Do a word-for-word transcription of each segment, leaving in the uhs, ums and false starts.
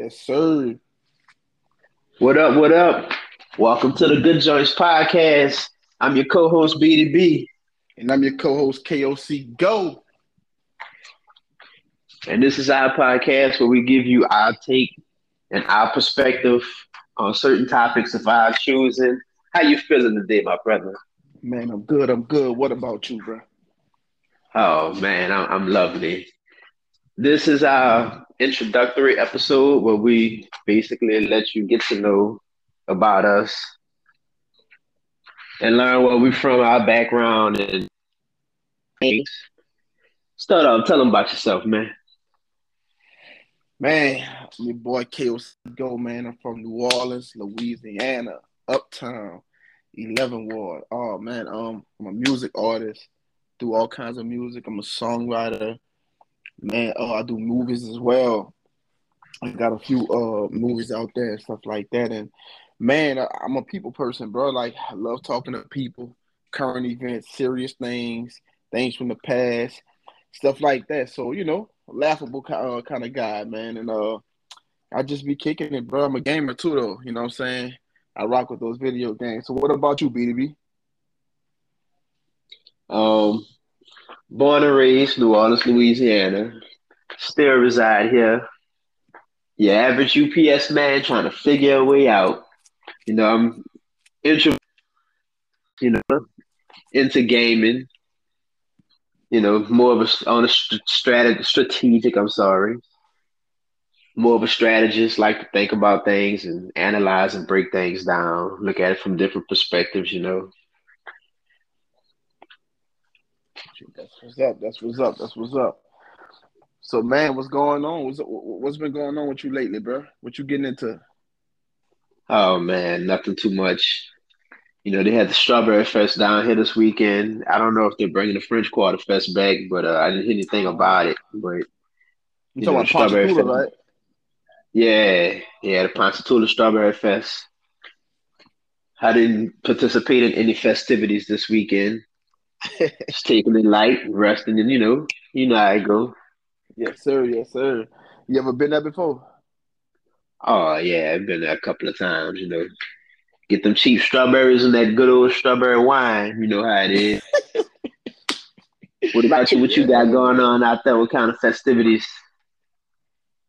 Yes, sir. What up, what up? Welcome to the Good Joints Podcast. I'm your co-host, B D B. And I'm your co-host, K O C Go. And this is our podcast where we give you our take and our perspective on certain topics of our choosing. How you feeling today, my brother? Man, I'm good. I'm good. What about you, bro? Oh, man, I'm, I'm lovely. This is our introductory episode where we basically let you get to know about us and learn where we're from, our background, and things. Start off, tell them about yourself, man. Man, I'm your boy K O C Go, man. I'm from New Orleans, Louisiana, Uptown, eleventh Ward. Oh, man, um, I'm a music artist. Do all kinds of music. I'm a songwriter. Man, oh, I do movies as well. I got a few uh movies out there and stuff like that. And man, I, I'm a people person, bro. Like, I love talking to people, current events, serious things, things from the past, stuff like that. So, you know, laughable uh, kind of guy, man. And uh, I just be kicking it, bro. I'm a gamer too, though. You know what I'm saying? I rock with those video games. So what about you, B D B? Um, born and raised New Orleans, Louisiana. Still reside here. Your average U P S man trying to figure a way out. You know, I'm intro, you know, into gaming. You know, more of a on a strategic, strategic. I'm sorry, more of a strategist. Like to think about things and analyze and break things down. Look at it from different perspectives. You know. That's what's up. That's what's up. That's what's up. So, man, what's going on? What's, what's been going on with you lately, bro? What you getting into? Oh, man, nothing too much. You know, they had the Strawberry Fest down here this weekend. I don't know if they're bringing the French Quarter Fest back, but uh, I didn't hear anything about it. But you talking about Ponchatoula, right? Yeah, yeah, the Ponchatoula Strawberry Fest. I didn't participate in any festivities this weekend. Just taking it light, resting, and you know, you know how I go. Yes, sir. Yes, sir. You ever been there before? Oh, yeah. I've been there a couple of times, you know. Get them cheap strawberries and that good old strawberry wine. You know how it is. What about you? What you got going on out there? What kind of festivities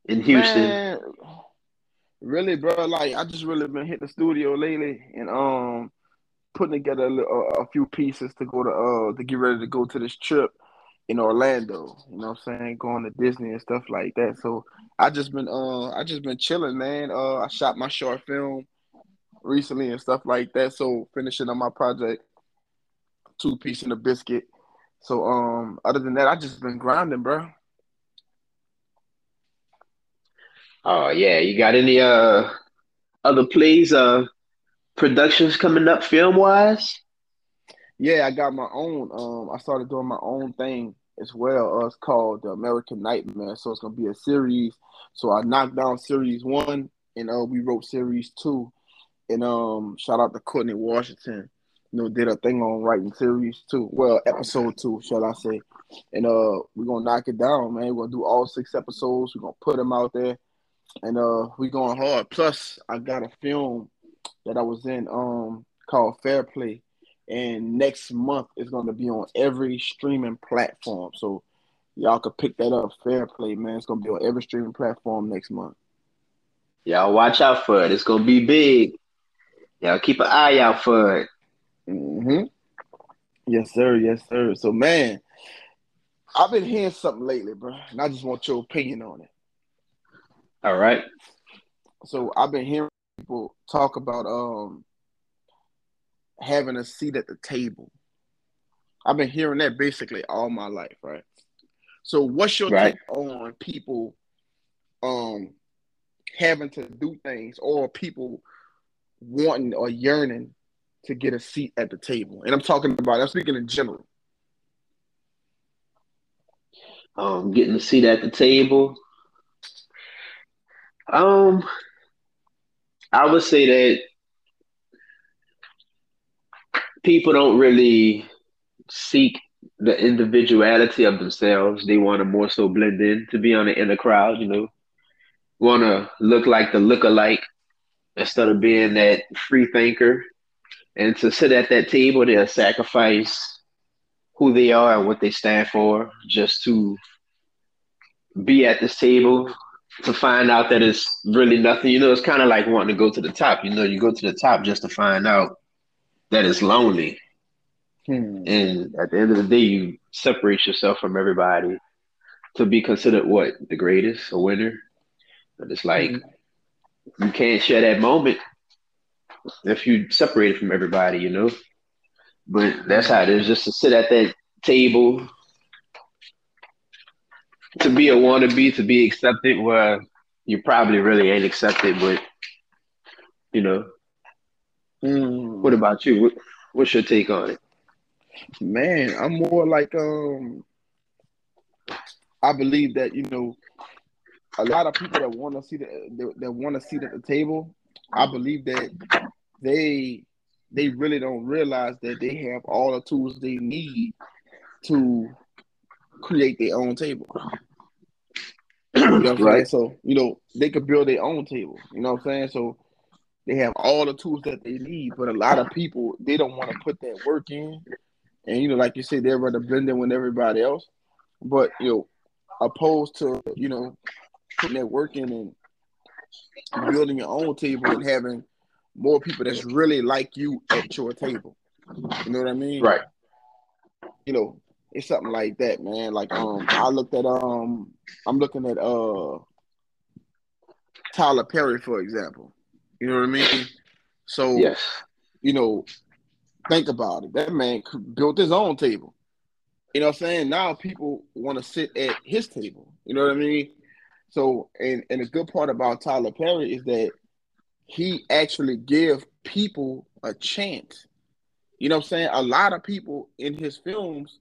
in Houston? Man, really, bro. Like, I just really been hitting the studio lately and um putting together a, a few pieces to go to uh to get ready to go to this trip in Orlando, you know what I'm saying, going to Disney and stuff like that. So I just been uh I just been chilling, man. Uh, I shot my short film recently and stuff like that. So finishing up my project, Two Piece in a Biscuit. So um, other than that, I just been grinding, bro. Oh yeah, you got any uh other plays uh productions coming up film wise? Yeah, I got my own. Um, I started doing my own thing as well. Uh, it's called The American Nightmare. So it's gonna be a series. So I knocked down series one, and uh, we wrote series two. And um, shout out to Courtney Washington. You know, did a thing on writing series two. Well, episode two, shall I say? And uh, we're gonna knock it down, man. We're gonna do all six episodes. We're gonna put them out there, and uh, we going hard. Plus, I got a film that I was in um called Fair Play. And next month, it's going to be on every streaming platform. So y'all could pick that up. Fair Play, man. It's going to be on every streaming platform next month. Y'all watch out for it. It's going to be big. Y'all keep an eye out for it. Mm-hmm. Yes, sir. Yes, sir. So, man, I've been hearing something lately, bro. And I just want your opinion on it. All right. So I've been hearing people talk about um. having a seat at the table. I've been hearing that basically all my life, right? So what's your right. take on people um, having to do things or people wanting or yearning to get a seat at the table? And I'm talking about, I'm speaking in general. Um, getting a seat at the table. Um, I would say that people don't really seek the individuality of themselves. They want to more so blend in, to be on the inner crowd, you know, want to look like the look-alike instead of being that free thinker. And to sit at that table, they'll sacrifice who they are and what they stand for just to be at this table, to find out that it's really nothing. You know, it's kind of like wanting to go to the top. You know, you go to the top just to find out that it's lonely. Hmm. And at the end of the day, you separate yourself from everybody to be considered, what, the greatest, a winner? But it's like, hmm. you can't share that moment if you separated from everybody, you know? But that's how it is, just to sit at that table, to be a wannabe, to be accepted where you probably really ain't accepted, but, you know. Mm. What about you? What, what's your take on it? Man, I'm more like, um, I believe that, you know, a lot of people that want to see the, that want to sit at the table, I believe that they they really don't realize that they have all the tools they need to create their own table. You know what I'm right. saying? So, you know, they could build their own table. You know what I'm saying? So they have all the tools that they need, but a lot of people, they don't want to put that work in. And, you know, like you said, they'd rather blend in with everybody else. But, you know, opposed to, you know, putting that work in and building your own table and having more people that's really like you at your table. You know what I mean? Right. You know, it's something like that, man. Like, um, I looked at, um, I'm looking at, uh, Tyler Perry, for example. You know what I mean? So, yes. you know, think about it. That man built his own table. You know what I'm saying? Now people want to sit at his table. You know what I mean? So, and, and the good part about Tyler Perry is that he actually give people a chance. You know what I'm saying? A lot of people in his films,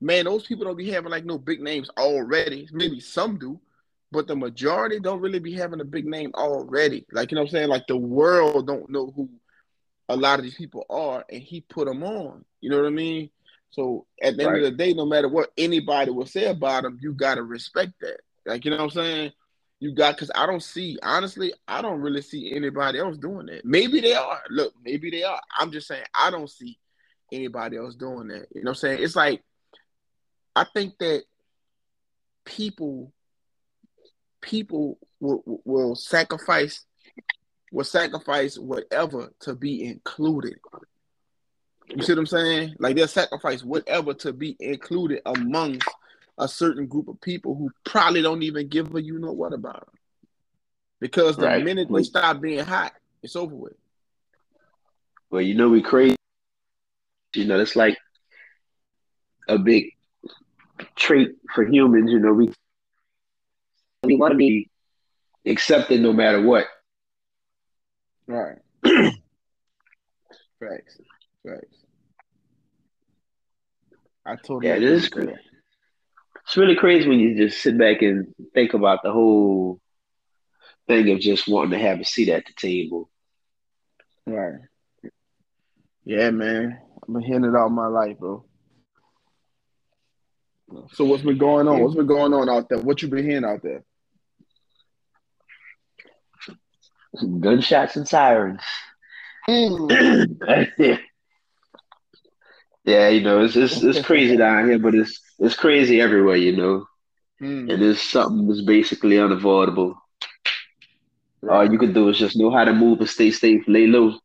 man, those people don't be having like no big names already. Maybe some do, but the majority don't really be having a big name already. Like, you know what I'm saying? Like the world don't know who a lot of these people are, and he put them on. You know what I mean? So at the end right. of the day, no matter what anybody will say about him, you got to respect that. Like, you know what I'm saying? You got, because I don't see, honestly, I don't really see anybody else doing that. Maybe they are. Look, maybe they are. I'm just saying I don't see anybody else doing that. You know what I'm saying? It's like, I think that people people will, will sacrifice will sacrifice whatever to be included. You see what I'm saying? Like they'll sacrifice whatever to be included amongst a certain group of people who probably don't even give a you know what about them. Because the right. minute they stop being hot, it's over with. Well, you know we crazy. You know, it's like a big trait for humans, you know, we we want to be accepted no matter what. Right. right. Right. I totally yeah, it is crazy. It's really crazy when you just sit back and think about the whole thing of just wanting to have a seat at the table. Right. Yeah, man. I've been hearing it all my life, bro. So what's been going on? What's been going on out there? What you been hearing out there? Gunshots and sirens. Mm. Yeah, you know, it's, it's it's crazy down here, but it's it's crazy everywhere, you know. Mm. And it's something that's basically unavoidable. Right. All you can do is just know how to move and stay safe, lay low.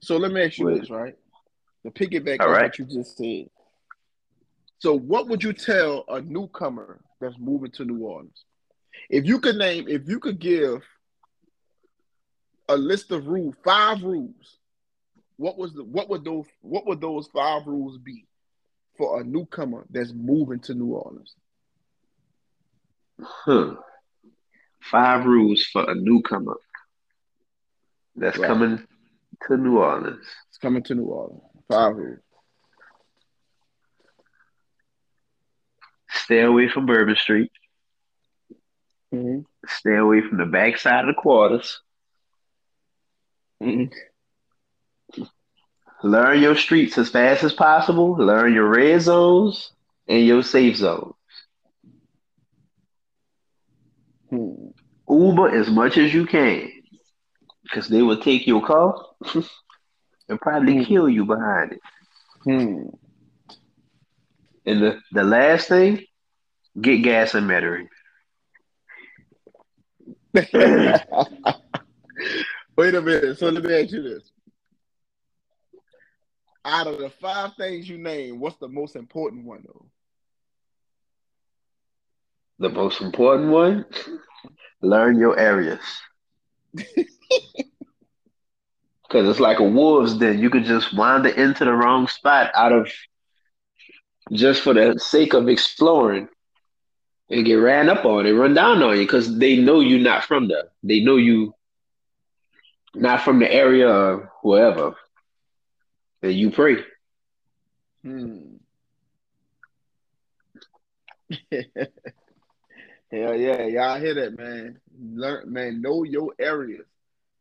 So let me ask you but, this, right? The piggyback on right. what you just said. So what would you tell a newcomer that's moving to New Orleans? If you could name, if you could give a list of rules, five rules, what was the, what would those what would those five rules be for a newcomer that's moving to New Orleans? Huh. Five rules for a newcomer that's right. coming to New Orleans. It's coming to New Orleans. Five rules. Stay away from Bourbon Street. Mm-hmm. Stay away from the backside of the quarters. Mm-hmm. Learn your streets as fast as possible. Learn your red zones and your safe zones. Hmm. Uber as much as you can, because they will take your car and probably mm. kill you behind it. Mm. And the, the last thing, get gas and metering. Wait a minute. So let me ask you this. Out of the five things you named, what's the most important one, though? The most important one? Learn your areas. Because it's like a wolf's den. You could just wander into the wrong spot out of just for the sake of exploring and get ran up on and run down on you because they know you're not from there. They know you not from the area or wherever. And you pray. Hmm. Hell yeah, y'all hear that, man. Learn, man, know your areas.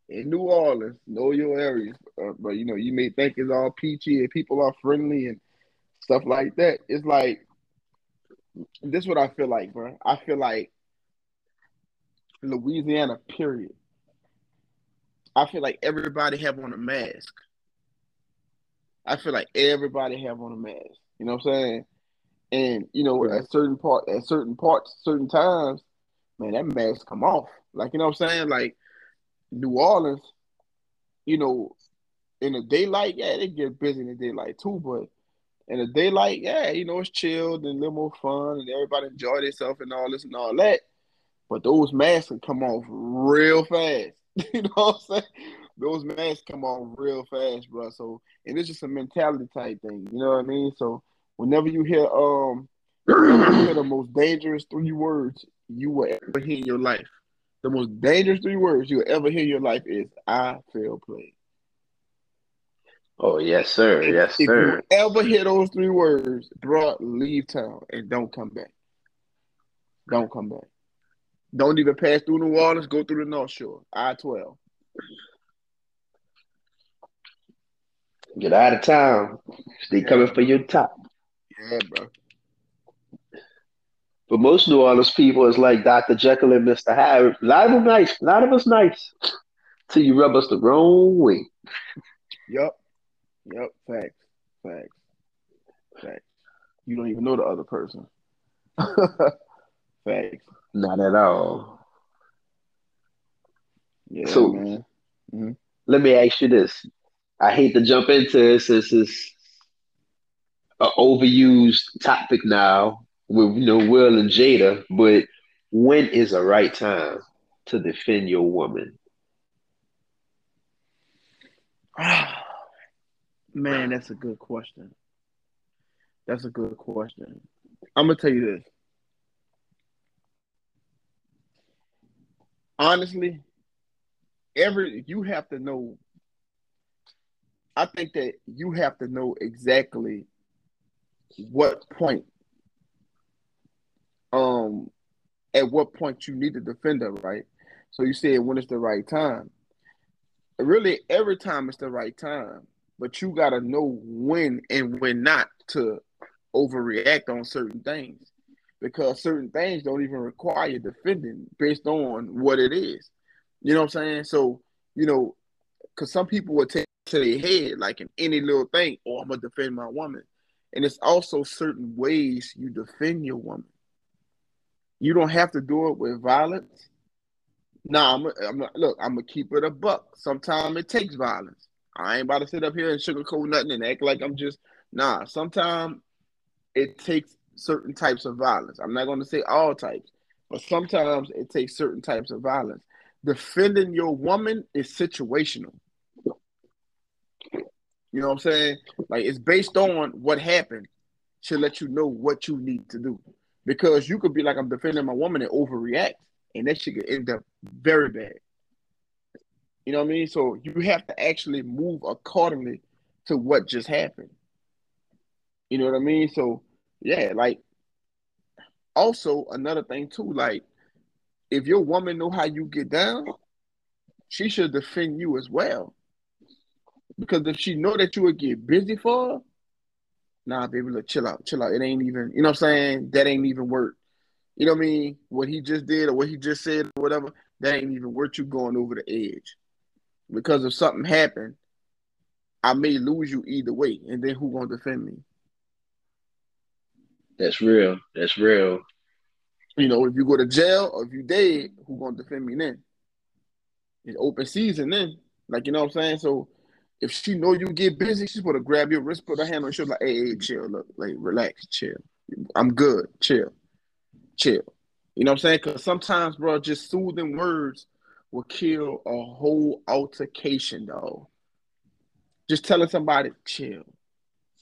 In New Orleans, know your areas. Uh, but, you know, you may think it's all peachy and people are friendly and stuff like that. It's like, this is what I feel like, bro. I feel like Louisiana, period. I feel like everybody have on a mask. I feel like everybody have on a mask. You know what I'm saying? And you know, at certain part, at certain parts, certain times, man, that mask come off. Like, you know what I'm saying? Like New Orleans, you know, in the daylight, yeah, they get busy in the daylight too, but in the daylight, yeah, you know, it's chilled and a little more fun and everybody enjoy themselves and all this and all that. But those masks can come off real fast. You know what I'm saying? Those masks come off real fast, bro. So, and it's just a mentality type thing. You know what I mean? So whenever you hear um whenever you hear the most dangerous three words you will ever hear in your life, the most dangerous three words you'll ever hear in your life is I fair play. Oh, yes, sir. Yes, if, sir. If you ever hear those three words, bro, leave town and don't come back. Don't come back. Don't even pass through New Orleans. Go through the North Shore. I twelve. Get out of town. They yeah. coming for your top. Yeah, bro. But most New Orleans people is like Doctor Jekyll and Mister Hyde. A lot of them nice. A lot of us nice. Till you rub us the wrong way. Yup. Yup. Facts. Facts. Facts. You don't even know the other person. Facts. Not at all. Yeah, so, man. Mm-hmm. Let me ask you this. I hate to jump into this. This is an overused topic now with, you know, Will and Jada, but when is the right time to defend your woman? Man, that's a good question. That's a good question. I'm going to tell you this. Honestly, every you have to know I think that you have to know exactly what point, um, at what point you need to defend her, right? So you said when it's the right time. Really, every time it's the right time, but you gotta know when and when not to overreact on certain things, because certain things don't even require defending based on what it is. You know what I'm saying? So you know, because some people will take to their head, like in any little thing, oh, I'm gonna defend my woman. And it's also certain ways you defend your woman. You don't have to do it with violence. Nah, I'm, I'm look, I'm gonna keep it a buck. Sometimes it takes violence. I ain't about to sit up here and sugarcoat nothing and act like I'm just nah. Sometimes it takes certain types of violence. I'm not gonna say all types, but sometimes it takes certain types of violence. Defending your woman is situational. You know what I'm saying? Like, it's based on what happened. Should let you know what you need to do. Because you could be like, I'm defending my woman and overreact. And that shit could end up very bad. You know what I mean? So you have to actually move accordingly to what just happened. You know what I mean? So, yeah, like, also another thing too, like, if your woman know how you get down, she should defend you as well. Because if she know that you would get busy for her, nah, baby, look, chill out, chill out. It ain't even, you know what I'm saying? That ain't even work. you know what I mean, what he just did or what he just said or whatever, that ain't even worth you going over the edge. Because if something happened, I may lose you either way, and then who gonna defend me? That's real. That's real. You know, if you go to jail or if you dead, who gonna defend me then? It's open season then. Like, you know what I'm saying? So if she know you get busy, she's gonna grab your wrist, put her hand on your shoulder, like, hey, hey, chill, look, like, relax, chill. I'm good, chill, chill. You know what I'm saying? Because sometimes, bro, just soothing words will kill a whole altercation, though. Just telling somebody, chill,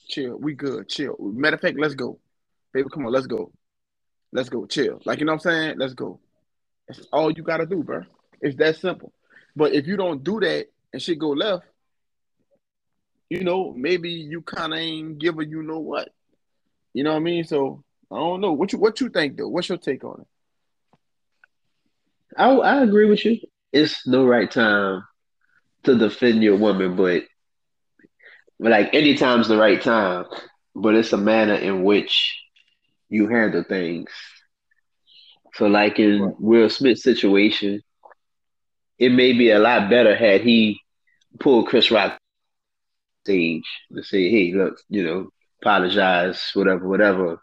chill, we good, chill. Matter of fact, let's go. Baby, come on, let's go. Let's go, chill. Like, you know what I'm saying? Let's go. That's all you gotta do, bro. It's that simple. But if you don't do that and shit go left, you know, maybe you kind of ain't give a you know what. You know what I mean? So, I don't know. What you what you think, though? What's your take on it? I, I agree with you. It's no right time to defend your woman, but, but like, any time's the right time. But it's a manner in which you handle things. So, like in right. Will Smith's situation, it may be a lot better had he pulled Chris Rock stage to say, hey, look, you know, apologize, whatever, whatever.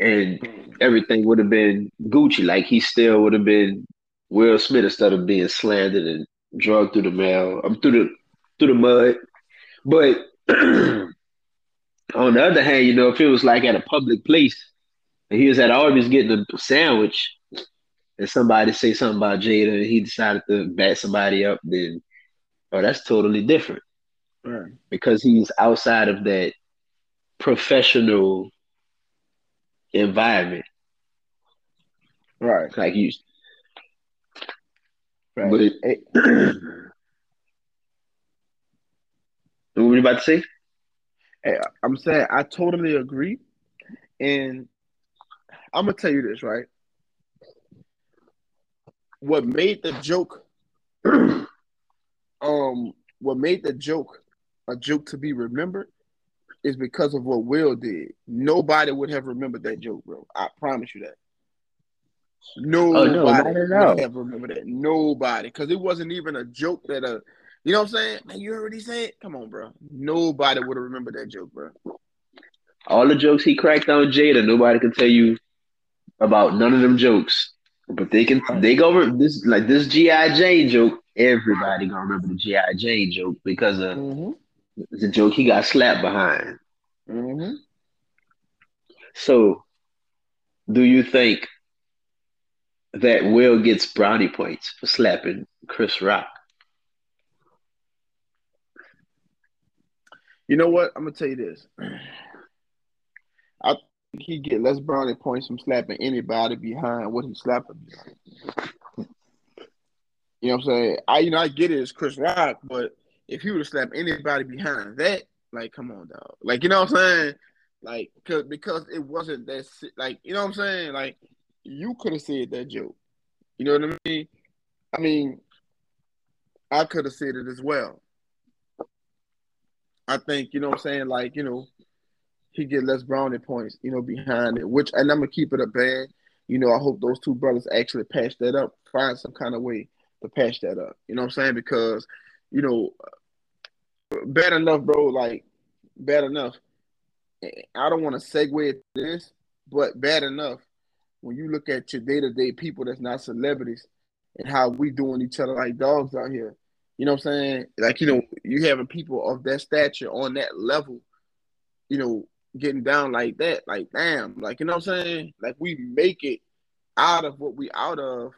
And everything would have been Gucci. Like, he still would have been Will Smith instead of being slandered and dragged through the mail, um, through the through the mud. But on the other hand, you know, if it was like at a public place and he was at Arby's getting a sandwich and somebody say something about Jada and he decided to bat somebody up, then oh, that's totally different. Right. Because he's outside of that professional environment. Right. Like you. Right. But it, what were you about to say? Hey, I'm saying I totally agree. And I'm going to tell you this, right? What made the joke um what made the joke a joke to be remembered is because of what Will did. Nobody would have remembered that joke, bro. I promise you that. Nobody oh, no, would have remembered that. Nobody. Because it wasn't even a joke that a you know what I'm saying? Man, you already said it. Come on, bro. Nobody would have remembered that joke, bro. All the jokes he cracked on Jada, nobody can tell you about none of them jokes. But they can they go this like this G I J joke, everybody gonna remember the G I J joke because of mm-hmm. the joke he got slapped behind. Mm-hmm. So do you think that Will gets brownie points for slapping Chris Rock? You know what? I'm gonna tell you this. I He get less brownie points from slapping anybody behind what he's slapping behind. You know what I'm saying? I you know I get it, it's Chris Rock, but if he would have slapped anybody behind that, like, come on, dog. Like, you know what I'm saying? Like, cause because it wasn't that like you know what I'm saying? Like, you could have said that joke. You know what I mean? I mean, I could have said it as well. I think, you know what I'm saying, like, you know. He get less brownie points, you know, behind it. Which, and I'm gonna keep it a band. You know, I hope those two brothers actually patch that up. Find some kind of way to patch that up. You know what I'm saying? Because, you know, bad enough, bro. Like, bad enough. I don't want to segue this, but bad enough. When you look at your day to day people that's not celebrities and how we doing each other like dogs out here. You know what I'm saying? Like, you know, you having people of that stature on that level. You know. Getting down like that, like, damn, like, you know what I'm saying? Like, we make it out of what we out of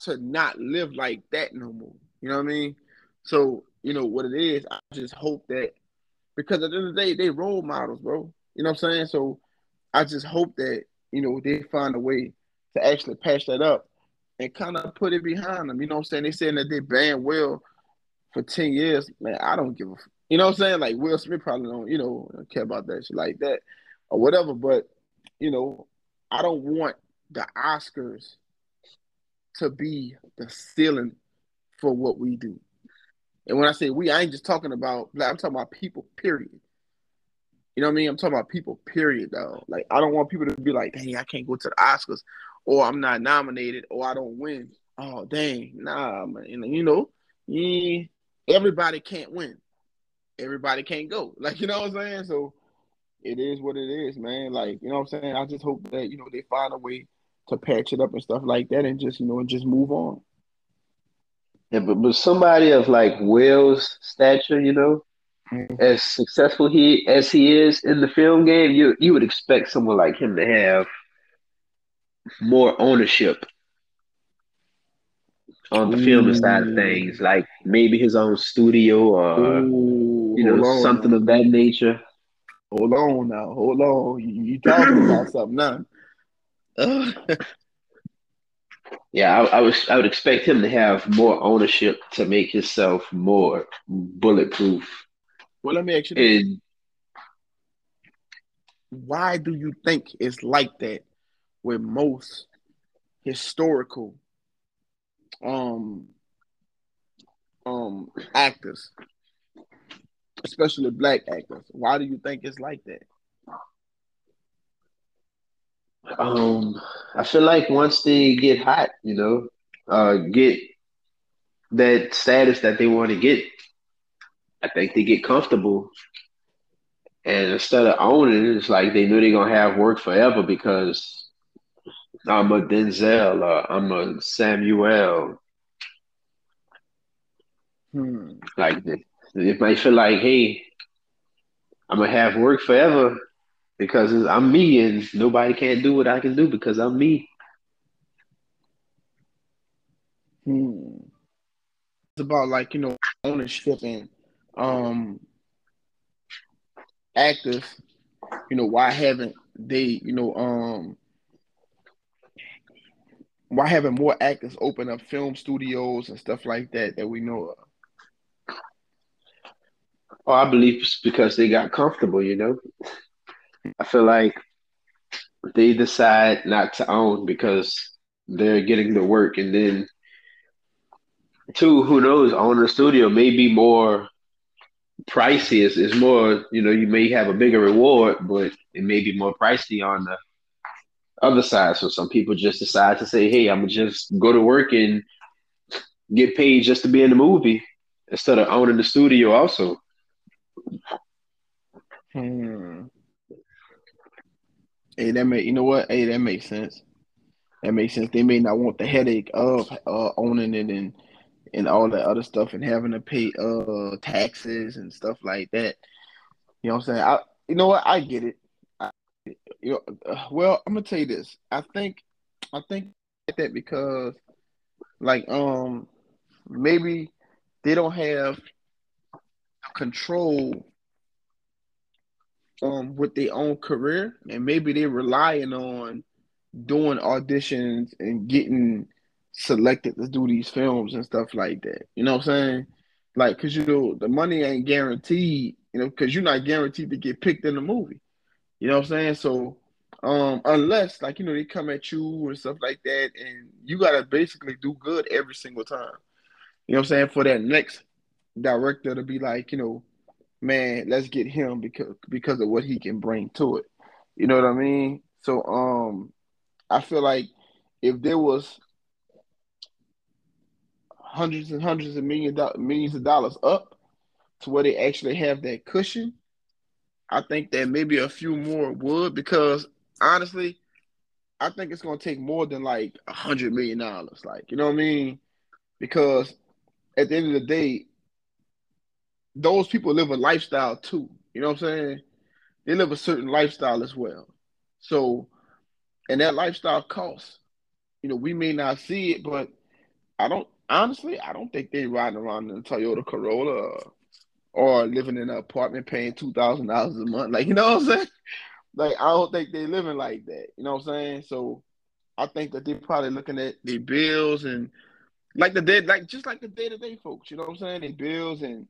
to not live like that no more. You know what I mean? So, you know, what it is, I just hope that, because at the end of the day, they role models, bro. You know what I'm saying? So, I just hope that, you know, they find a way to actually patch that up and kind of put it behind them. You know what I'm saying? They saying that they banned Will for ten years. Man, I don't give a fuck. You know what I'm saying? Like, Will Smith probably don't, you know, don't care about that shit like that or whatever. But, you know, I don't want the Oscars to be the ceiling for what we do. And when I say we, I ain't just talking about, like, I'm talking about people, period. You know what I mean? I'm talking about people, period, though. Like, I don't want people to be like, dang, I can't go to the Oscars, or I'm not nominated, or I don't win. Oh, dang, nah, man. You know, yeah, everybody can't win. Everybody can't go. Like, you know what I'm saying? So it is what it is, man. Like, you know what I'm saying? I just hope that, you know, they find a way to patch it up and stuff like that and just, you know, and just move on. Yeah, but, but somebody of, like, Will's stature, you know, mm-hmm. as successful he as he is in the film game, you you would expect someone like him to have more ownership on the Ooh. film side of things, like maybe his own studio or, Ooh, you know, something now. of that nature. Hold on now, hold on. You, you talking about something now. Uh. Yeah, I, I was. I would expect him to have more ownership to make himself more bulletproof. Well, let me ask you this. And, why do you think it's like that with most historical um, um, actors, especially black actors? Why do you think it's like that? Um, I feel like once they get hot, you know, uh, get that status that they want to get, I think they get comfortable. And instead of owning it, it's like they knew they're going to have work forever because I'm a Denzel or I'm a Samuel. Hmm. Like, it might feel like, hey, I'm going to have work forever. Because I'm me and nobody can't do what I can do because I'm me. Hmm. It's about, like, you know, ownership and um, actors, you know, why haven't they, you know, um, why haven't more actors open up film studios and stuff like that that we know of? Oh, I believe it's because they got comfortable, you know. I feel like they decide not to own because they're getting the work. And then, two, who knows, owning a studio may be more pricey. It's, it's more, you know, you may have a bigger reward, but it may be more pricey on the other side. So some people just decide to say, hey, I'm going to just go to work and get paid just to be in the movie instead of owning the studio also. Hmm. Hey, that may, you know what? Hey, that makes sense. That makes sense. They may not want the headache of uh, owning it and and all that other stuff and having to pay uh taxes and stuff like that. You know what I'm saying? I, you know what? I get it. I, you know, uh, well, I'm gonna tell you this. I think, I think that because, like, um, maybe they don't have control Um, with their own career, and maybe they're relying on doing auditions and getting selected to do these films and stuff like that. You know what I'm saying? Like, because, you know, the money ain't guaranteed, you know, because you're not guaranteed to get picked in the movie. You know what I'm saying? So, um, unless, like, you know, they come at you and stuff like that, and you got to basically do good every single time. You know what I'm saying? For that next director to be like, you know, man, let's get him because because of what he can bring to it. You know what I mean? So um, I feel like if there was hundreds and hundreds of million do- millions of dollars up to where they actually have that cushion, I think that maybe a few more would, because honestly, I think it's going to take more than like a hundred million dollars. Like, you know what I mean? Because at the end of the day, those people live a lifestyle too. You know what I'm saying? They live a certain lifestyle as well. So, and that lifestyle costs. You know, we may not see it, but I don't, honestly, I don't think they riding around in a Toyota Corolla or, or living in an apartment paying two thousand dollars a month. Like, you know what I'm saying? Like, I don't think they living like that. You know what I'm saying? So, I think that they're probably looking at their bills and like the day, like just like the day-to-day folks. You know what I'm saying? Their bills and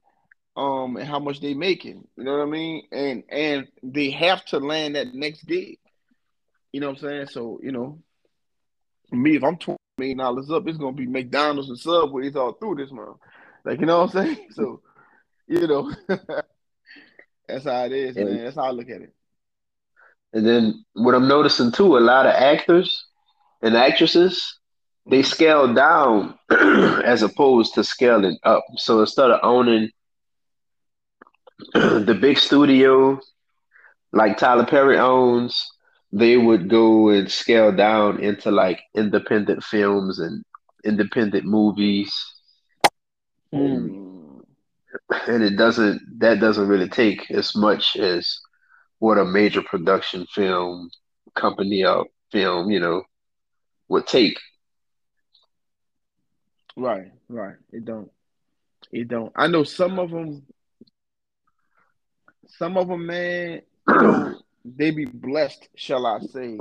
Um, and how much they making, you know what I mean? And and they have to land that next gig. You know what I'm saying? So, you know, me, if I'm twenty million dollars up, it's going to be McDonald's and Subways all through this month. Like, you know what I'm saying? So, you know, That's how it is, and, man. That's how I look at it. And then what I'm noticing too, a lot of actors and actresses, they scale down as opposed to scaling up. So instead of owning the big studio like Tyler Perry owns, they would go and scale down into like independent films and independent movies. Mm. And it doesn't, that doesn't really take as much as what a major production film company or film, you know, would take. Right, right. It don't. It don't. I know some of them, some of them, man, they be blessed, shall I say,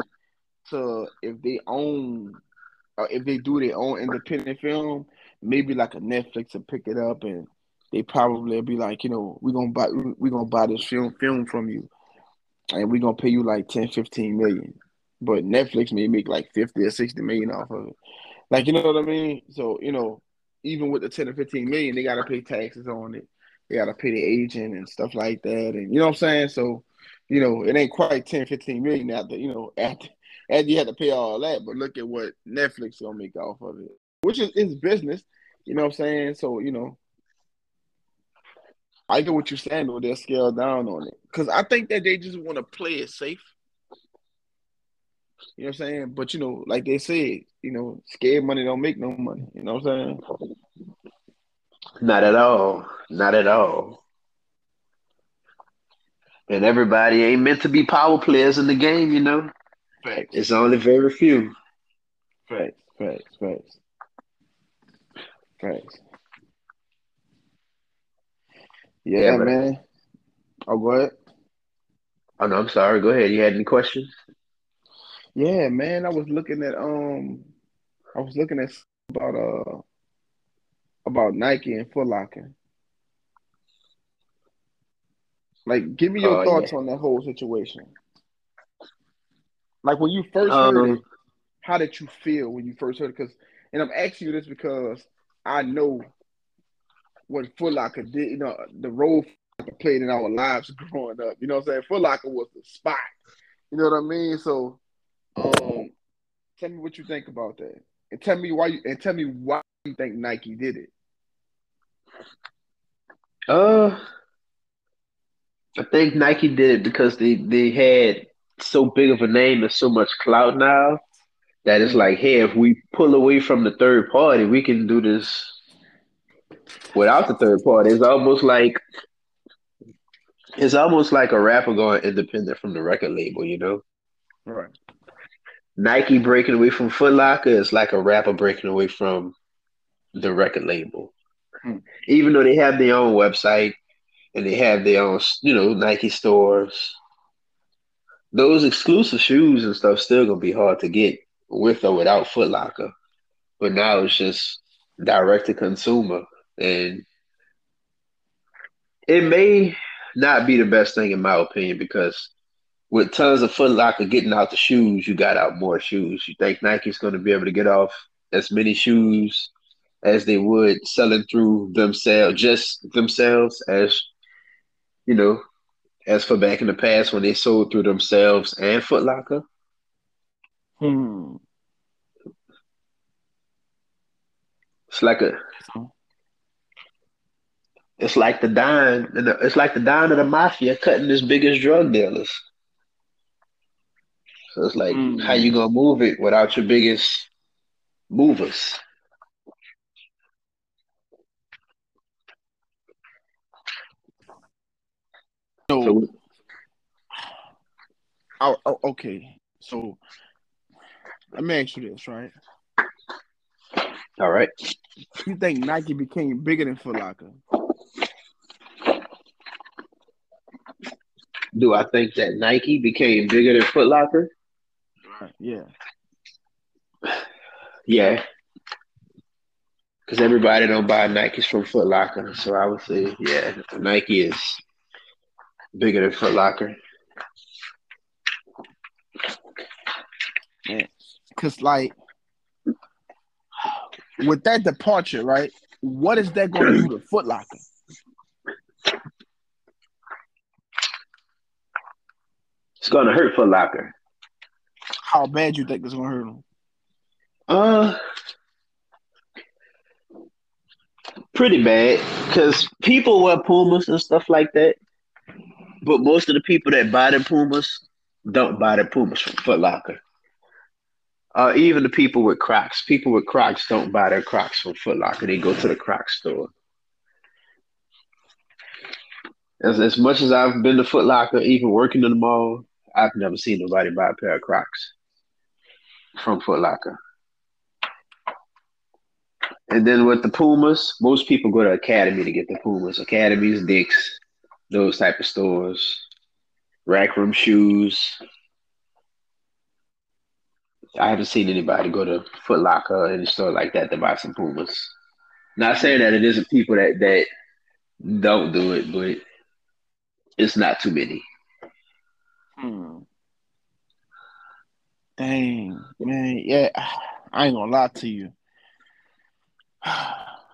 to if they own, or if they do their own independent film, maybe like a Netflix to pick it up, and they probably be like, you know, we're gonna buy, we're gonna buy this film film from you, and we're gonna pay you like ten, fifteen million. But Netflix may make like fifty or sixty million off of it. Like, you know what I mean? So, you know, even with the ten or fifteen million, they gotta pay taxes on it. They gotta pay the agent and stuff like that. And you know what I'm saying? So, you know, it ain't quite ten, fifteen million after, you know, after, after you had to pay all that. But look at what Netflix gonna make off of it, which is it's business. You know what I'm saying? So, you know, I get what you're saying, though. They'll scale down on it. Because I think that they just want to play it safe. You know what I'm saying? But, you know, like they said, you know, scared money don't make no money. You know what I'm saying? Not at all. Not at all. And everybody ain't meant to be power players in the game, you know? Facts. It's only very few. Facts, facts, facts. Facts. Yeah, yeah man. man. Oh, go ahead. Oh, no, I'm sorry. Go ahead. You had any questions? Yeah, man. I was looking at um, I was looking at about uh, about Nike and Foot Locker. Like, give me your uh, thoughts yeah. on that whole situation. Like, when you first um, heard it, how did you feel when you first heard it? Because, and I'm asking you this because I know what Foot Locker did, you know, the role Foot Locker played in our lives growing up. You know what I'm saying? Foot Locker was the spot. You know what I mean? So, um, tell me what you think about that, and tell me why. You, and tell me why you think Nike did it. Uh, I think Nike did it because they they had so big of a name and so much clout now that it's like, hey, if we pull away from the third party, we can do this. Without the third party, it's almost like it's almost like a rapper going independent from the record label, you know? Right. Nike breaking away from Foot Locker is like a rapper breaking away from the record label. Hmm. Even though they have their own website and they have their own, you know, Nike stores, those exclusive shoes and stuff still gonna be hard to get with or without Foot Locker. But now it's just direct to consumer. And it may not be the best thing in my opinion because with tons of Foot Locker getting out the shoes, you got out more shoes. You think Nike's going to be able to get off as many shoes as they would selling through themselves, just themselves as, you know, as for back in the past when they sold through themselves and Foot Locker? Hmm. It's like a... It's like the dime, it's like the dime of the mafia cutting his biggest drug dealers. So it's like, mm. how you gonna move it without your biggest movers? So, so oh, oh, okay. So let me ask you this, right? All right. You think Nike became bigger than Foot Locker? Do I think that Nike became bigger than Foot Locker? Yeah. Yeah. Because everybody don't buy Nikes from Foot Locker. So I would say, yeah, Nike is bigger than Foot Locker. Yeah. Because, like, with that departure, right, what is that going to do to Foot Locker? going to hurt Foot Locker. How bad you think it's going to hurt them? Uh, pretty bad, because people wear Pumas and stuff like that, but most of the people that buy the Pumas don't buy the Pumas from Foot Locker. Uh, even the people with Crocs. People with Crocs don't buy their Crocs from Foot Locker. They go to the Crocs store. As, as much as I've been to Foot Locker, even working in the mall, I've never seen nobody buy a pair of Crocs from Foot Locker. And then with the Pumas, most people go to Academy to get the Pumas. Academies, Dick's, those type of stores. Rack Room Shoes. I haven't seen anybody go to Foot Locker or any store like that to buy some Pumas. Not saying that it isn't people that, that don't do it, but it's not too many. Hmm. Dang, man. Yeah, I ain't gonna lie to you.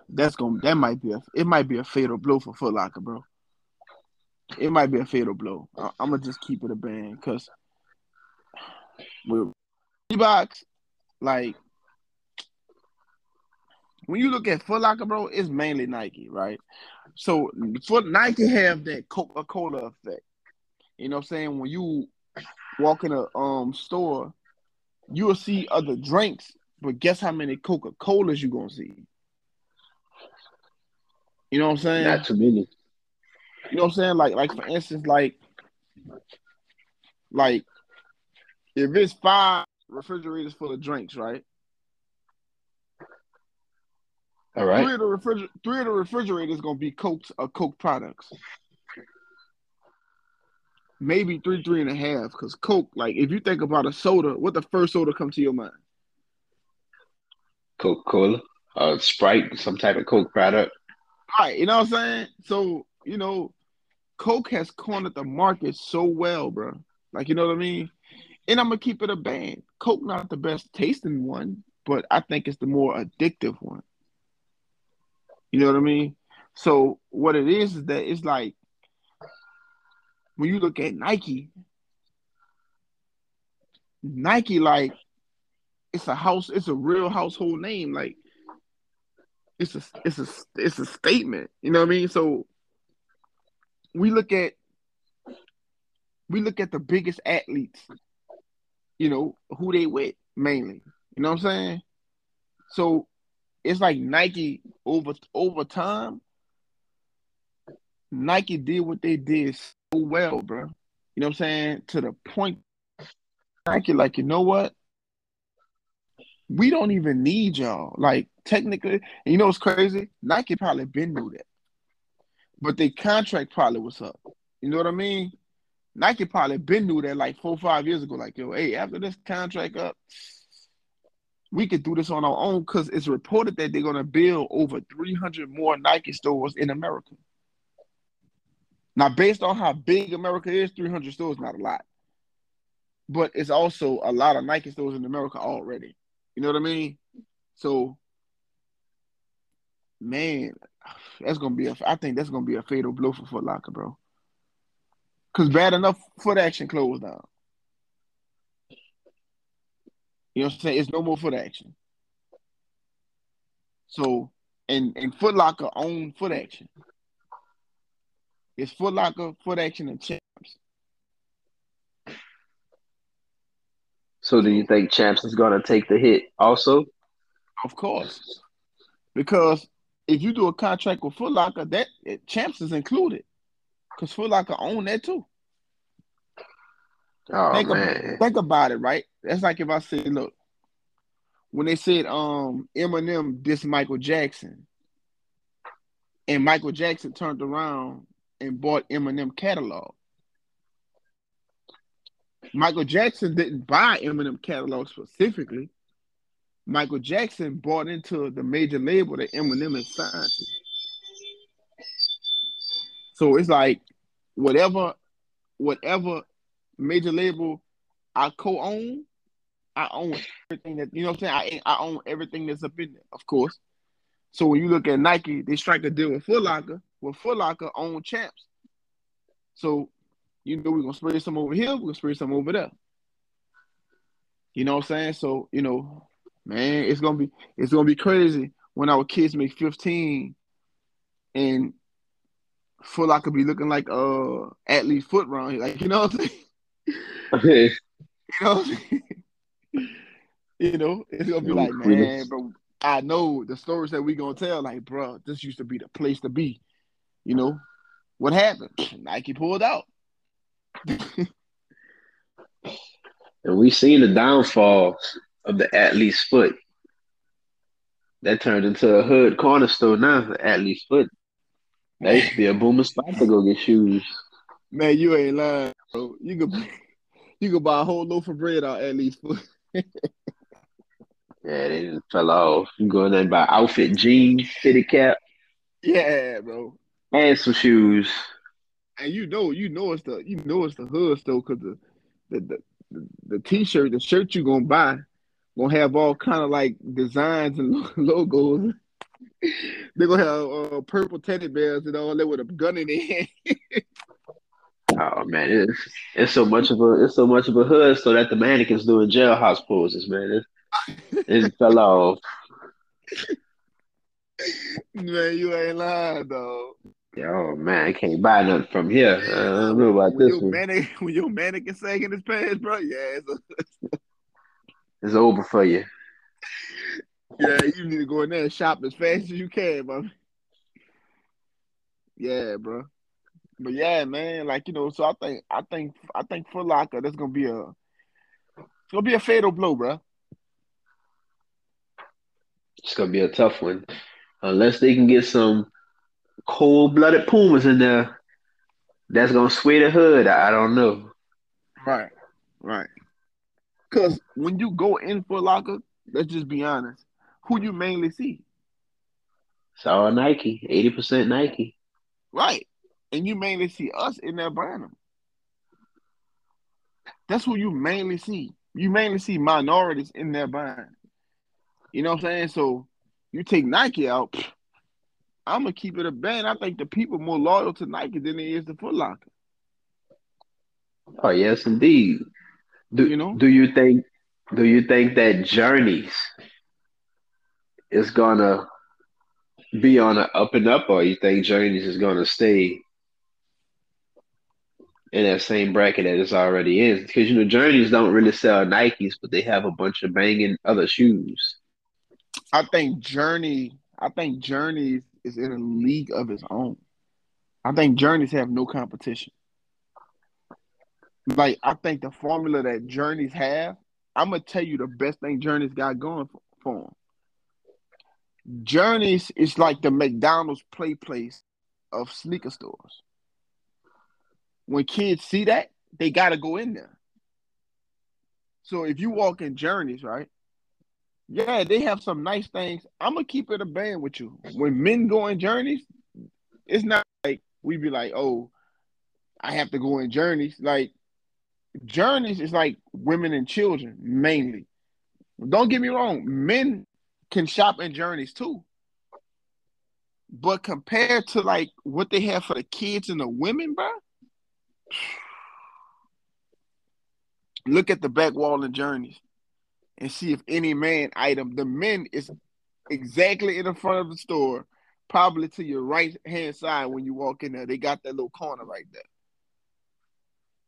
That's gonna that might be a it might be a fatal blow for Foot Locker, bro. It might be a fatal blow. I, I'm gonna just keep it a band, because with Reeboks, like when you look at Foot Locker, bro, it's mainly Nike, right? So Foot Nike have that Coca Cola effect. You know what I'm saying? When you walk in a um store, you'll see other drinks, but guess how many Coca Colas you gonna see? You know what I'm saying? Not too many. You know what I'm saying? Like, like for instance, like, like if it's five refrigerators full of drinks, right? All right. Three of the refriger- three of the refrigerators gonna be Coke or Coke products. Maybe three, three and a half, because Coke, like, if you think about a soda, what the first soda come to your mind? Coca-Cola, uh, Sprite, some type of Coke product. All right, you know what I'm saying? So, you know, Coke has cornered the market so well, bro. Like, you know what I mean? And I'm going to keep it a band. Coke not the best tasting one, but I think it's the more addictive one. You know what I mean? So what it is is that it's like, when you look at Nike, Nike, like, it's a house, it's a real household name. Like, it's a, it's a, it's a statement. You know what I mean? So we look at, we look at the biggest athletes, you know, who they with mainly. You know what I'm saying? So it's like Nike over, over time, Nike did what they did so well, bro. You know what I'm saying? To the point, Nike, like, you know what? We don't even need y'all. Like, technically, and you know what's crazy? Nike probably been knew that. But their contract probably was up. You know what I mean? Nike probably been knew that like four or five years ago. Like, yo, hey, after this contract up, we could do this on our own, because it's reported that they're going to build over three hundred more Nike stores in America. Now, based on how big America is, three hundred stores is not a lot. But it's also a lot of Nike stores in America already. You know what I mean? So, man, that's gonna be a. I think that's gonna be a fatal blow for Foot Locker, bro. Cause bad enough, Foot Action closed down. You know what I'm saying? It's no more Foot Action. So, and and Foot Locker own Foot Action. It's Foot Locker, Foot Action, and Champs. So do you think Champs is going to take the hit also? Of course. Because if you do a contract with Foot Locker, that it, Champs is included. Because Foot Locker own that too. Oh, think man. About, think about it, right? That's like if I said, look, when they said um, Eminem dissed Michael Jackson, and Michael Jackson turned around and bought Eminem catalog. Michael Jackson didn't buy Eminem catalog specifically. Michael Jackson bought into the major label that Eminem is signed to. So it's like whatever, whatever major label I co-own, I own everything that, you know what I'm saying? I I own everything that's up in there, of course. So when you look at Nike, they strike a deal with Foot Locker. Well, Foot Locker own Champs. So you know, we're going to spray some over here, we're going to spray some over there. You know what I'm saying? So, you know, man, it's going to be it's gonna be crazy when our kids make fifteen and Foot Locker be looking like uh Athlete's Foot round here. Like, you know what I'm saying? Okay. You know what I'm saying? You know, it's going to be like, man, bro, I know the stories that we going to tell, like, bro, this used to be the place to be. You know, what happened? Nike pulled out. And we seen the downfall of the Athlete's Foot. That turned into a hood corner store now, the Athlete's Foot. That used to be a booming spot to go get shoes. Man, you ain't lying, bro. You could, you could buy a whole loaf of bread out Athlete's Foot. Yeah, they just fell off. You go in there and buy outfit, jeans, fitted cap. Yeah, bro. And some shoes. And you know, you know it's the you know it's the hood store because the the, the the the t-shirt, the shirt you gonna buy, gonna have all kind of like designs and logos. They gonna have uh, purple teddy bears and all that with a gun in their hand. Oh man, it's it's so much of a it's so much of a hood so that the mannequins doing jailhouse poses, man. It, it fell off. Man, you ain't lying, though. Yo, man, I can't buy nothing from here. I don't know about when this your one. Manic, when your mannequin sagging his pants, bro, yeah. It's, a, it's over for you. Yeah, you need to go in there and shop as fast as you can, bro. Yeah, bro. But yeah, man, like, you know, so I think, I think, I think Foot Locker, that's going to be a, it's going to be a fatal blow, bro. It's going to be a tough one. Unless they can get some cold-blooded Pumas in there, that's going to sway the hood. I don't know. Right, right. Because when you go in Foot Locker, let's just be honest, who you mainly see? It's all Nike, eighty percent Nike. Right. And you mainly see us in there buying them. That's who you mainly see. You mainly see minorities in there buying. You know what I'm saying? So you take Nike out, I'm going to keep it a band. I think the people more loyal to Nike than it is to Foot Locker. Oh, yes, indeed. Do you know? Do you think, do you think that Journeys is going to be on an up and up, or you think Journeys is going to stay in that same bracket that it's already in? Because, you know, Journeys don't really sell Nikes, but they have a bunch of banging other shoes. I think Journey, I think Journeys is in a league of its own. I think Journeys have no competition. Like, I think the formula that Journeys have, I'm going to tell you the best thing Journeys got going for, for them. Journeys is like the McDonald's play place of sneaker stores. When kids see that, they got to go in there. So if you walk in Journeys, right? Yeah, they have some nice things. I'm going to keep it a band with you. When men go in Journeys, it's not like we be like, oh, I have to go in Journeys. Like, Journeys is like women and children, mainly. Don't get me wrong. Men can shop in Journeys, too. But compared to, like, what they have for the kids and the women, bro, look at the back wall in Journeys. And see if any man item, the men is exactly in the front of the store, probably to your right hand side when you walk in there. They got that little corner right there.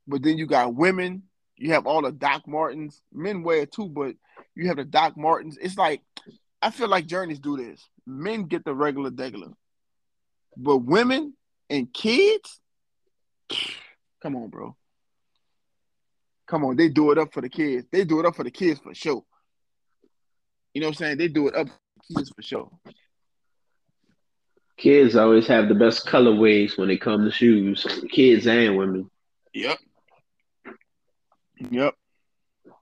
But then you got women. You have all the Doc Martens. Men wear it too, but you have the Doc Martens. It's like, I feel like Journeys do this. Men get the regular degular. But women and kids, come on, bro. Come on, they do it up for the kids. They do it up for the kids for sure. You know what I'm saying? They do it up for the kids for sure. Kids always have the best colorways when it comes to shoes. Kids and women. Yep. Yep.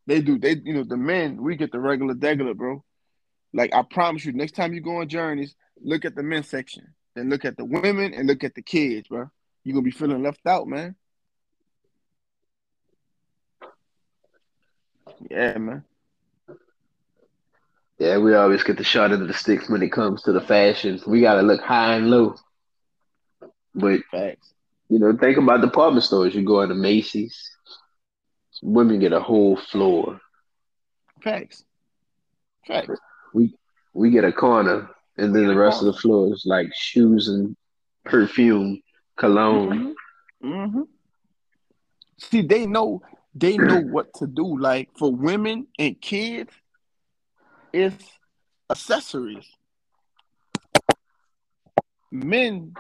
They do. They, you know, the men, we get the regular degular, bro. Like, I promise you, next time you go on Journeys, look at the men's section. Then look at the women and look at the kids, bro. You're going to be feeling left out, man. Yeah, man. Yeah, we always get the shot of the sticks when it comes to the fashions. We got to look high and low. But facts. You know, think about department stores. You go into Macy's, women get a whole floor. Facts. Facts. We we get a corner, and then the rest corner. of the floor is like shoes and perfume, cologne. Mm-hmm. Mm-hmm. See, they know they know what to do. Like for women and kids, it's accessories. Men,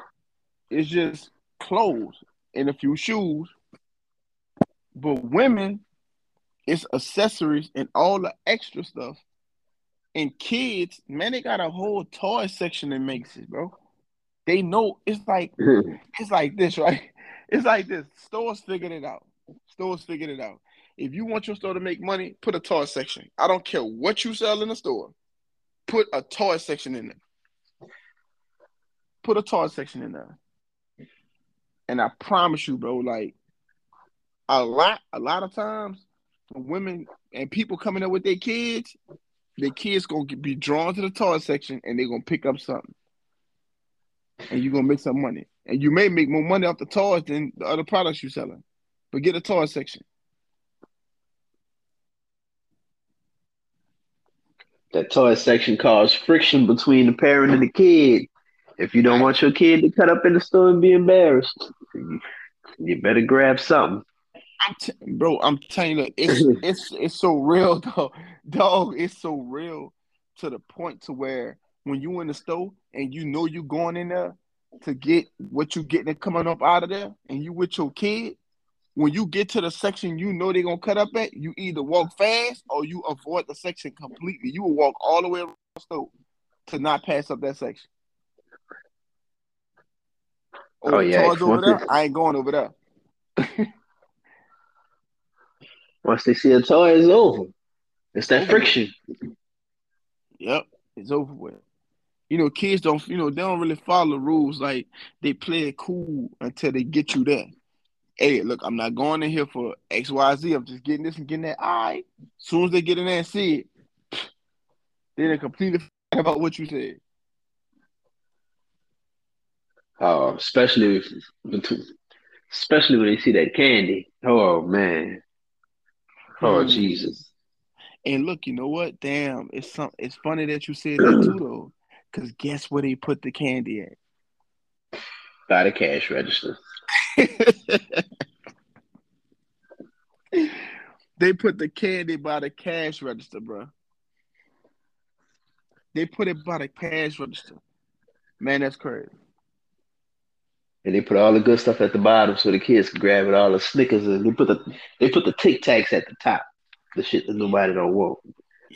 it's just clothes and a few shoes. But women, it's accessories and all the extra stuff. And kids, man, they got a whole toy section that makes it, bro. They know it's like it's like this, right? It's like this. Stores figured it out. Stores figured it out. If you want your store to make money, put a toy section. I don't care what you sell in the store. Put a toy section in there. Put a toy section in there. And I promise you, bro, like a lot, a lot of times women and people coming up with their kids, their kids going to be drawn to the toy section and they're going to pick up something. And you're going to make some money. And you may make more money off the toys than the other products you're selling. But get a toy section. That toy section causes friction between the parent and the kid. If you don't want your kid to cut up in the store and be embarrassed, you better grab something. I'm t- bro, I'm telling you, it's it's it's so real, dog. Dog, it's so real to the point to where when you in the store and you know you going in there to get what you getting and coming up out of there, and you with your kid, when you get to the section you know they're going to cut up at, you either walk fast or you avoid the section completely. You will walk all the way around the store to not pass up that section. Oh, oh yeah. Over there, I ain't going over there. Once they see a toy, it's over. It's that friction. Yep, it's over with. You know, kids don't, you know, they don't really follow the rules. Like, they play it cool until they get you there. Hey, look, I'm not going in here for X, Y, Z. I'm just getting this and getting that. All right. As soon as they get in there and see it, then they're completely f- about what you said. Oh, especially, if, especially when they see that candy. Oh, man. Oh, Jesus. And look, you know what? Damn, it's some, it's funny that you said that too, though. Because guess where they put the candy at? By the cash register. They put the candy by the cash register, bro. They put it by the cash register. Man, that's crazy. And they put all the good stuff at the bottom so the kids can grab it, all the Snickers, and they put the they put the Tic Tacs at the top, the shit that nobody don't want.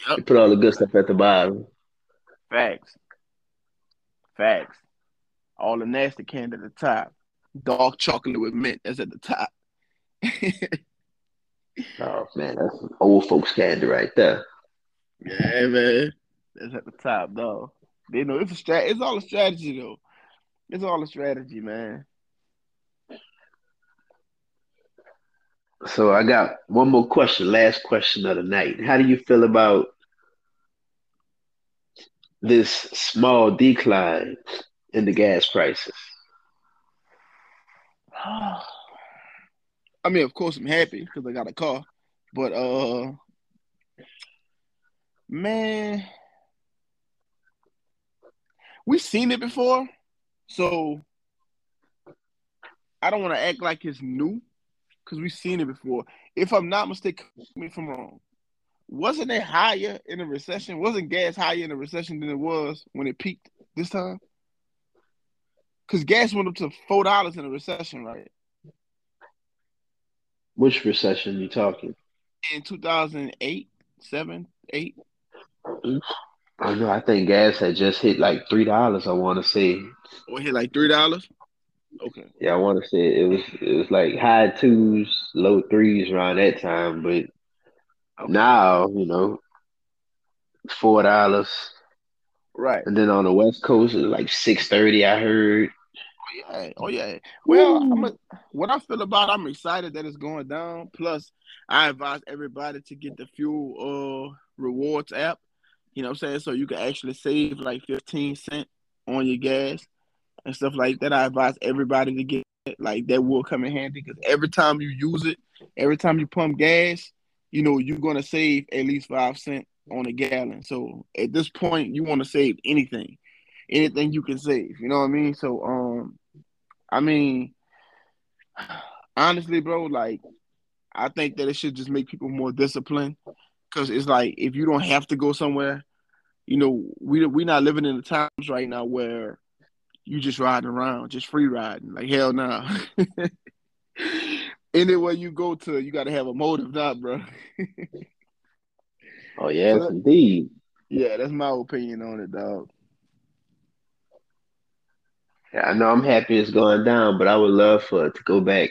Yep. They put all the good stuff at the bottom. Facts. Facts. All the nasty candy at the top. Dark chocolate with mint that's at the top. Oh man, that's some old folks candy right there. Yeah, man, that's at the top, though. They know it's a strat. It's all a strategy, though. It's all a strategy, man. So I got one more question, last question of the night. How do you feel about this small decline in the gas prices? I mean, of course, I'm happy because I got a car. But, uh, man, we've seen it before. So, I don't want to act like it's new because we've seen it before. If I'm not mistaken, correct me if I'm wrong, wasn't it higher in a recession? Wasn't gas higher in a recession than it was when it peaked this time? Because gas went up to four dollars in a recession, right? Which recession are you talking? In two thousand eight, seven, eight. Mm-hmm. I know. I think gas had just hit like three dollars. I want to say. Oh, it hit like three dollars. Okay. Yeah, I want to say it was it was like high twos, low threes around that time. But now, you know, four dollars. Right. And then on the West Coast, it was like six thirty. I heard. Oh yeah. Oh yeah. Well, I'm a, what I feel about, I'm excited that it's going down. Plus, I advise everybody to get the fuel uh rewards app. You know what I'm saying? So you can actually save like fifteen cents on your gas and stuff like that. I advise everybody to get like that will come in handy, because every time you use it, every time you pump gas, you know, you're going to save at least five cents on a gallon. So at this point, you want to save anything, anything you can save. You know what I mean? So, um, I mean, honestly, bro, like, I think that it should just make people more disciplined, because it's like, if you don't have to go somewhere, you know, we, we're not living in the times right now where you just riding around, just free riding. Like, hell nah. Anywhere you go to, you got to have a motive now, bro. Oh, yes, but, indeed. Yeah, that's my opinion on it, dog. Yeah, I know I'm happy it's going down, but I would love for it to go back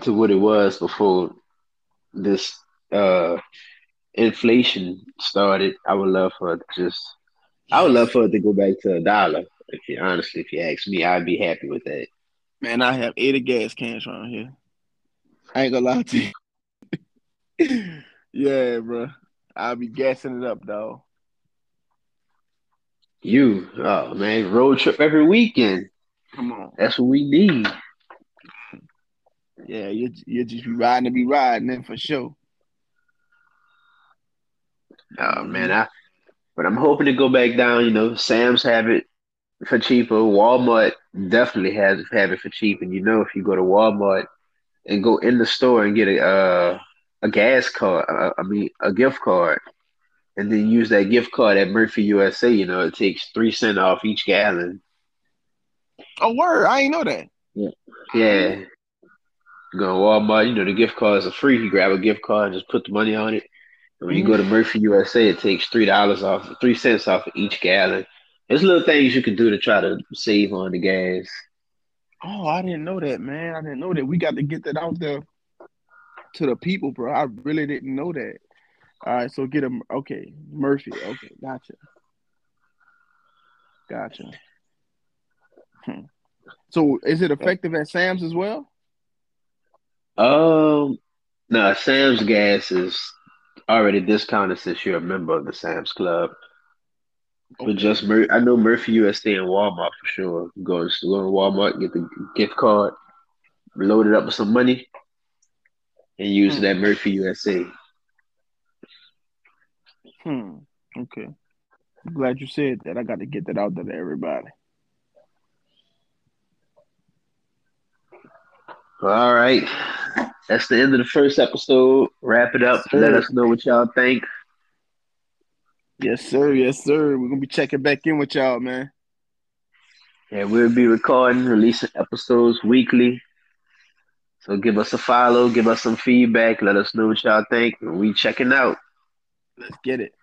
to what it was before this uh, inflation started. I would love for it to just, I would love for it to go back to a dollar. If you honestly, if you ask me, I'd be happy with that. Man, I have eighty gas cans around here. I ain't gonna lie to you. Yeah, bro. I'll be gassing it up, dog. You, oh man, road trip every weekend. Come on, that's what we need. Yeah, you you just be riding to be riding, then for sure. Oh man, I. But I'm hoping to go back down. You know, Sam's have it for cheaper. Walmart definitely has have it for cheap, and you know, if you go to Walmart and go in the store and get a uh, a gas card, uh, I mean a gift card, and then use that gift card at Murphy U S A. You know, it takes three cents off each gallon. Oh, word! I ain't know that. Yeah, yeah. You go to Walmart. You know, the gift cards are free. You grab a gift card and just put the money on it. And when mm. you go to Murphy U S A, it takes three dollars off, three cents off of each gallon. There's little things you can do to try to save on the gas. Oh, I didn't know that, man. I didn't know that. We got to get that out there to the people, bro. I really didn't know that. All right, so get him. Okay, Murphy. Okay, gotcha. Gotcha. Hmm. So is it effective at Sam's as well? Um, no, Sam's gas is already discounted since you're a member of the Sam's Club. Okay. But just Mur- I know Murphy U S A and Walmart for sure. Go to Walmart, get the gift card, load it up with some money, and use hmm. that Murphy U S A. Hmm. Okay. I'm glad you said that. I got to get that out there to everybody. All right. That's the end of the first episode. Wrap it up. Yes, let us know what y'all think. Yes, sir. Yes, sir. We're going to be checking back in with y'all, man. Yeah, we'll be recording, releasing episodes weekly. So give us a follow. Give us some feedback. Let us know what y'all think. We checking out. Let's get it.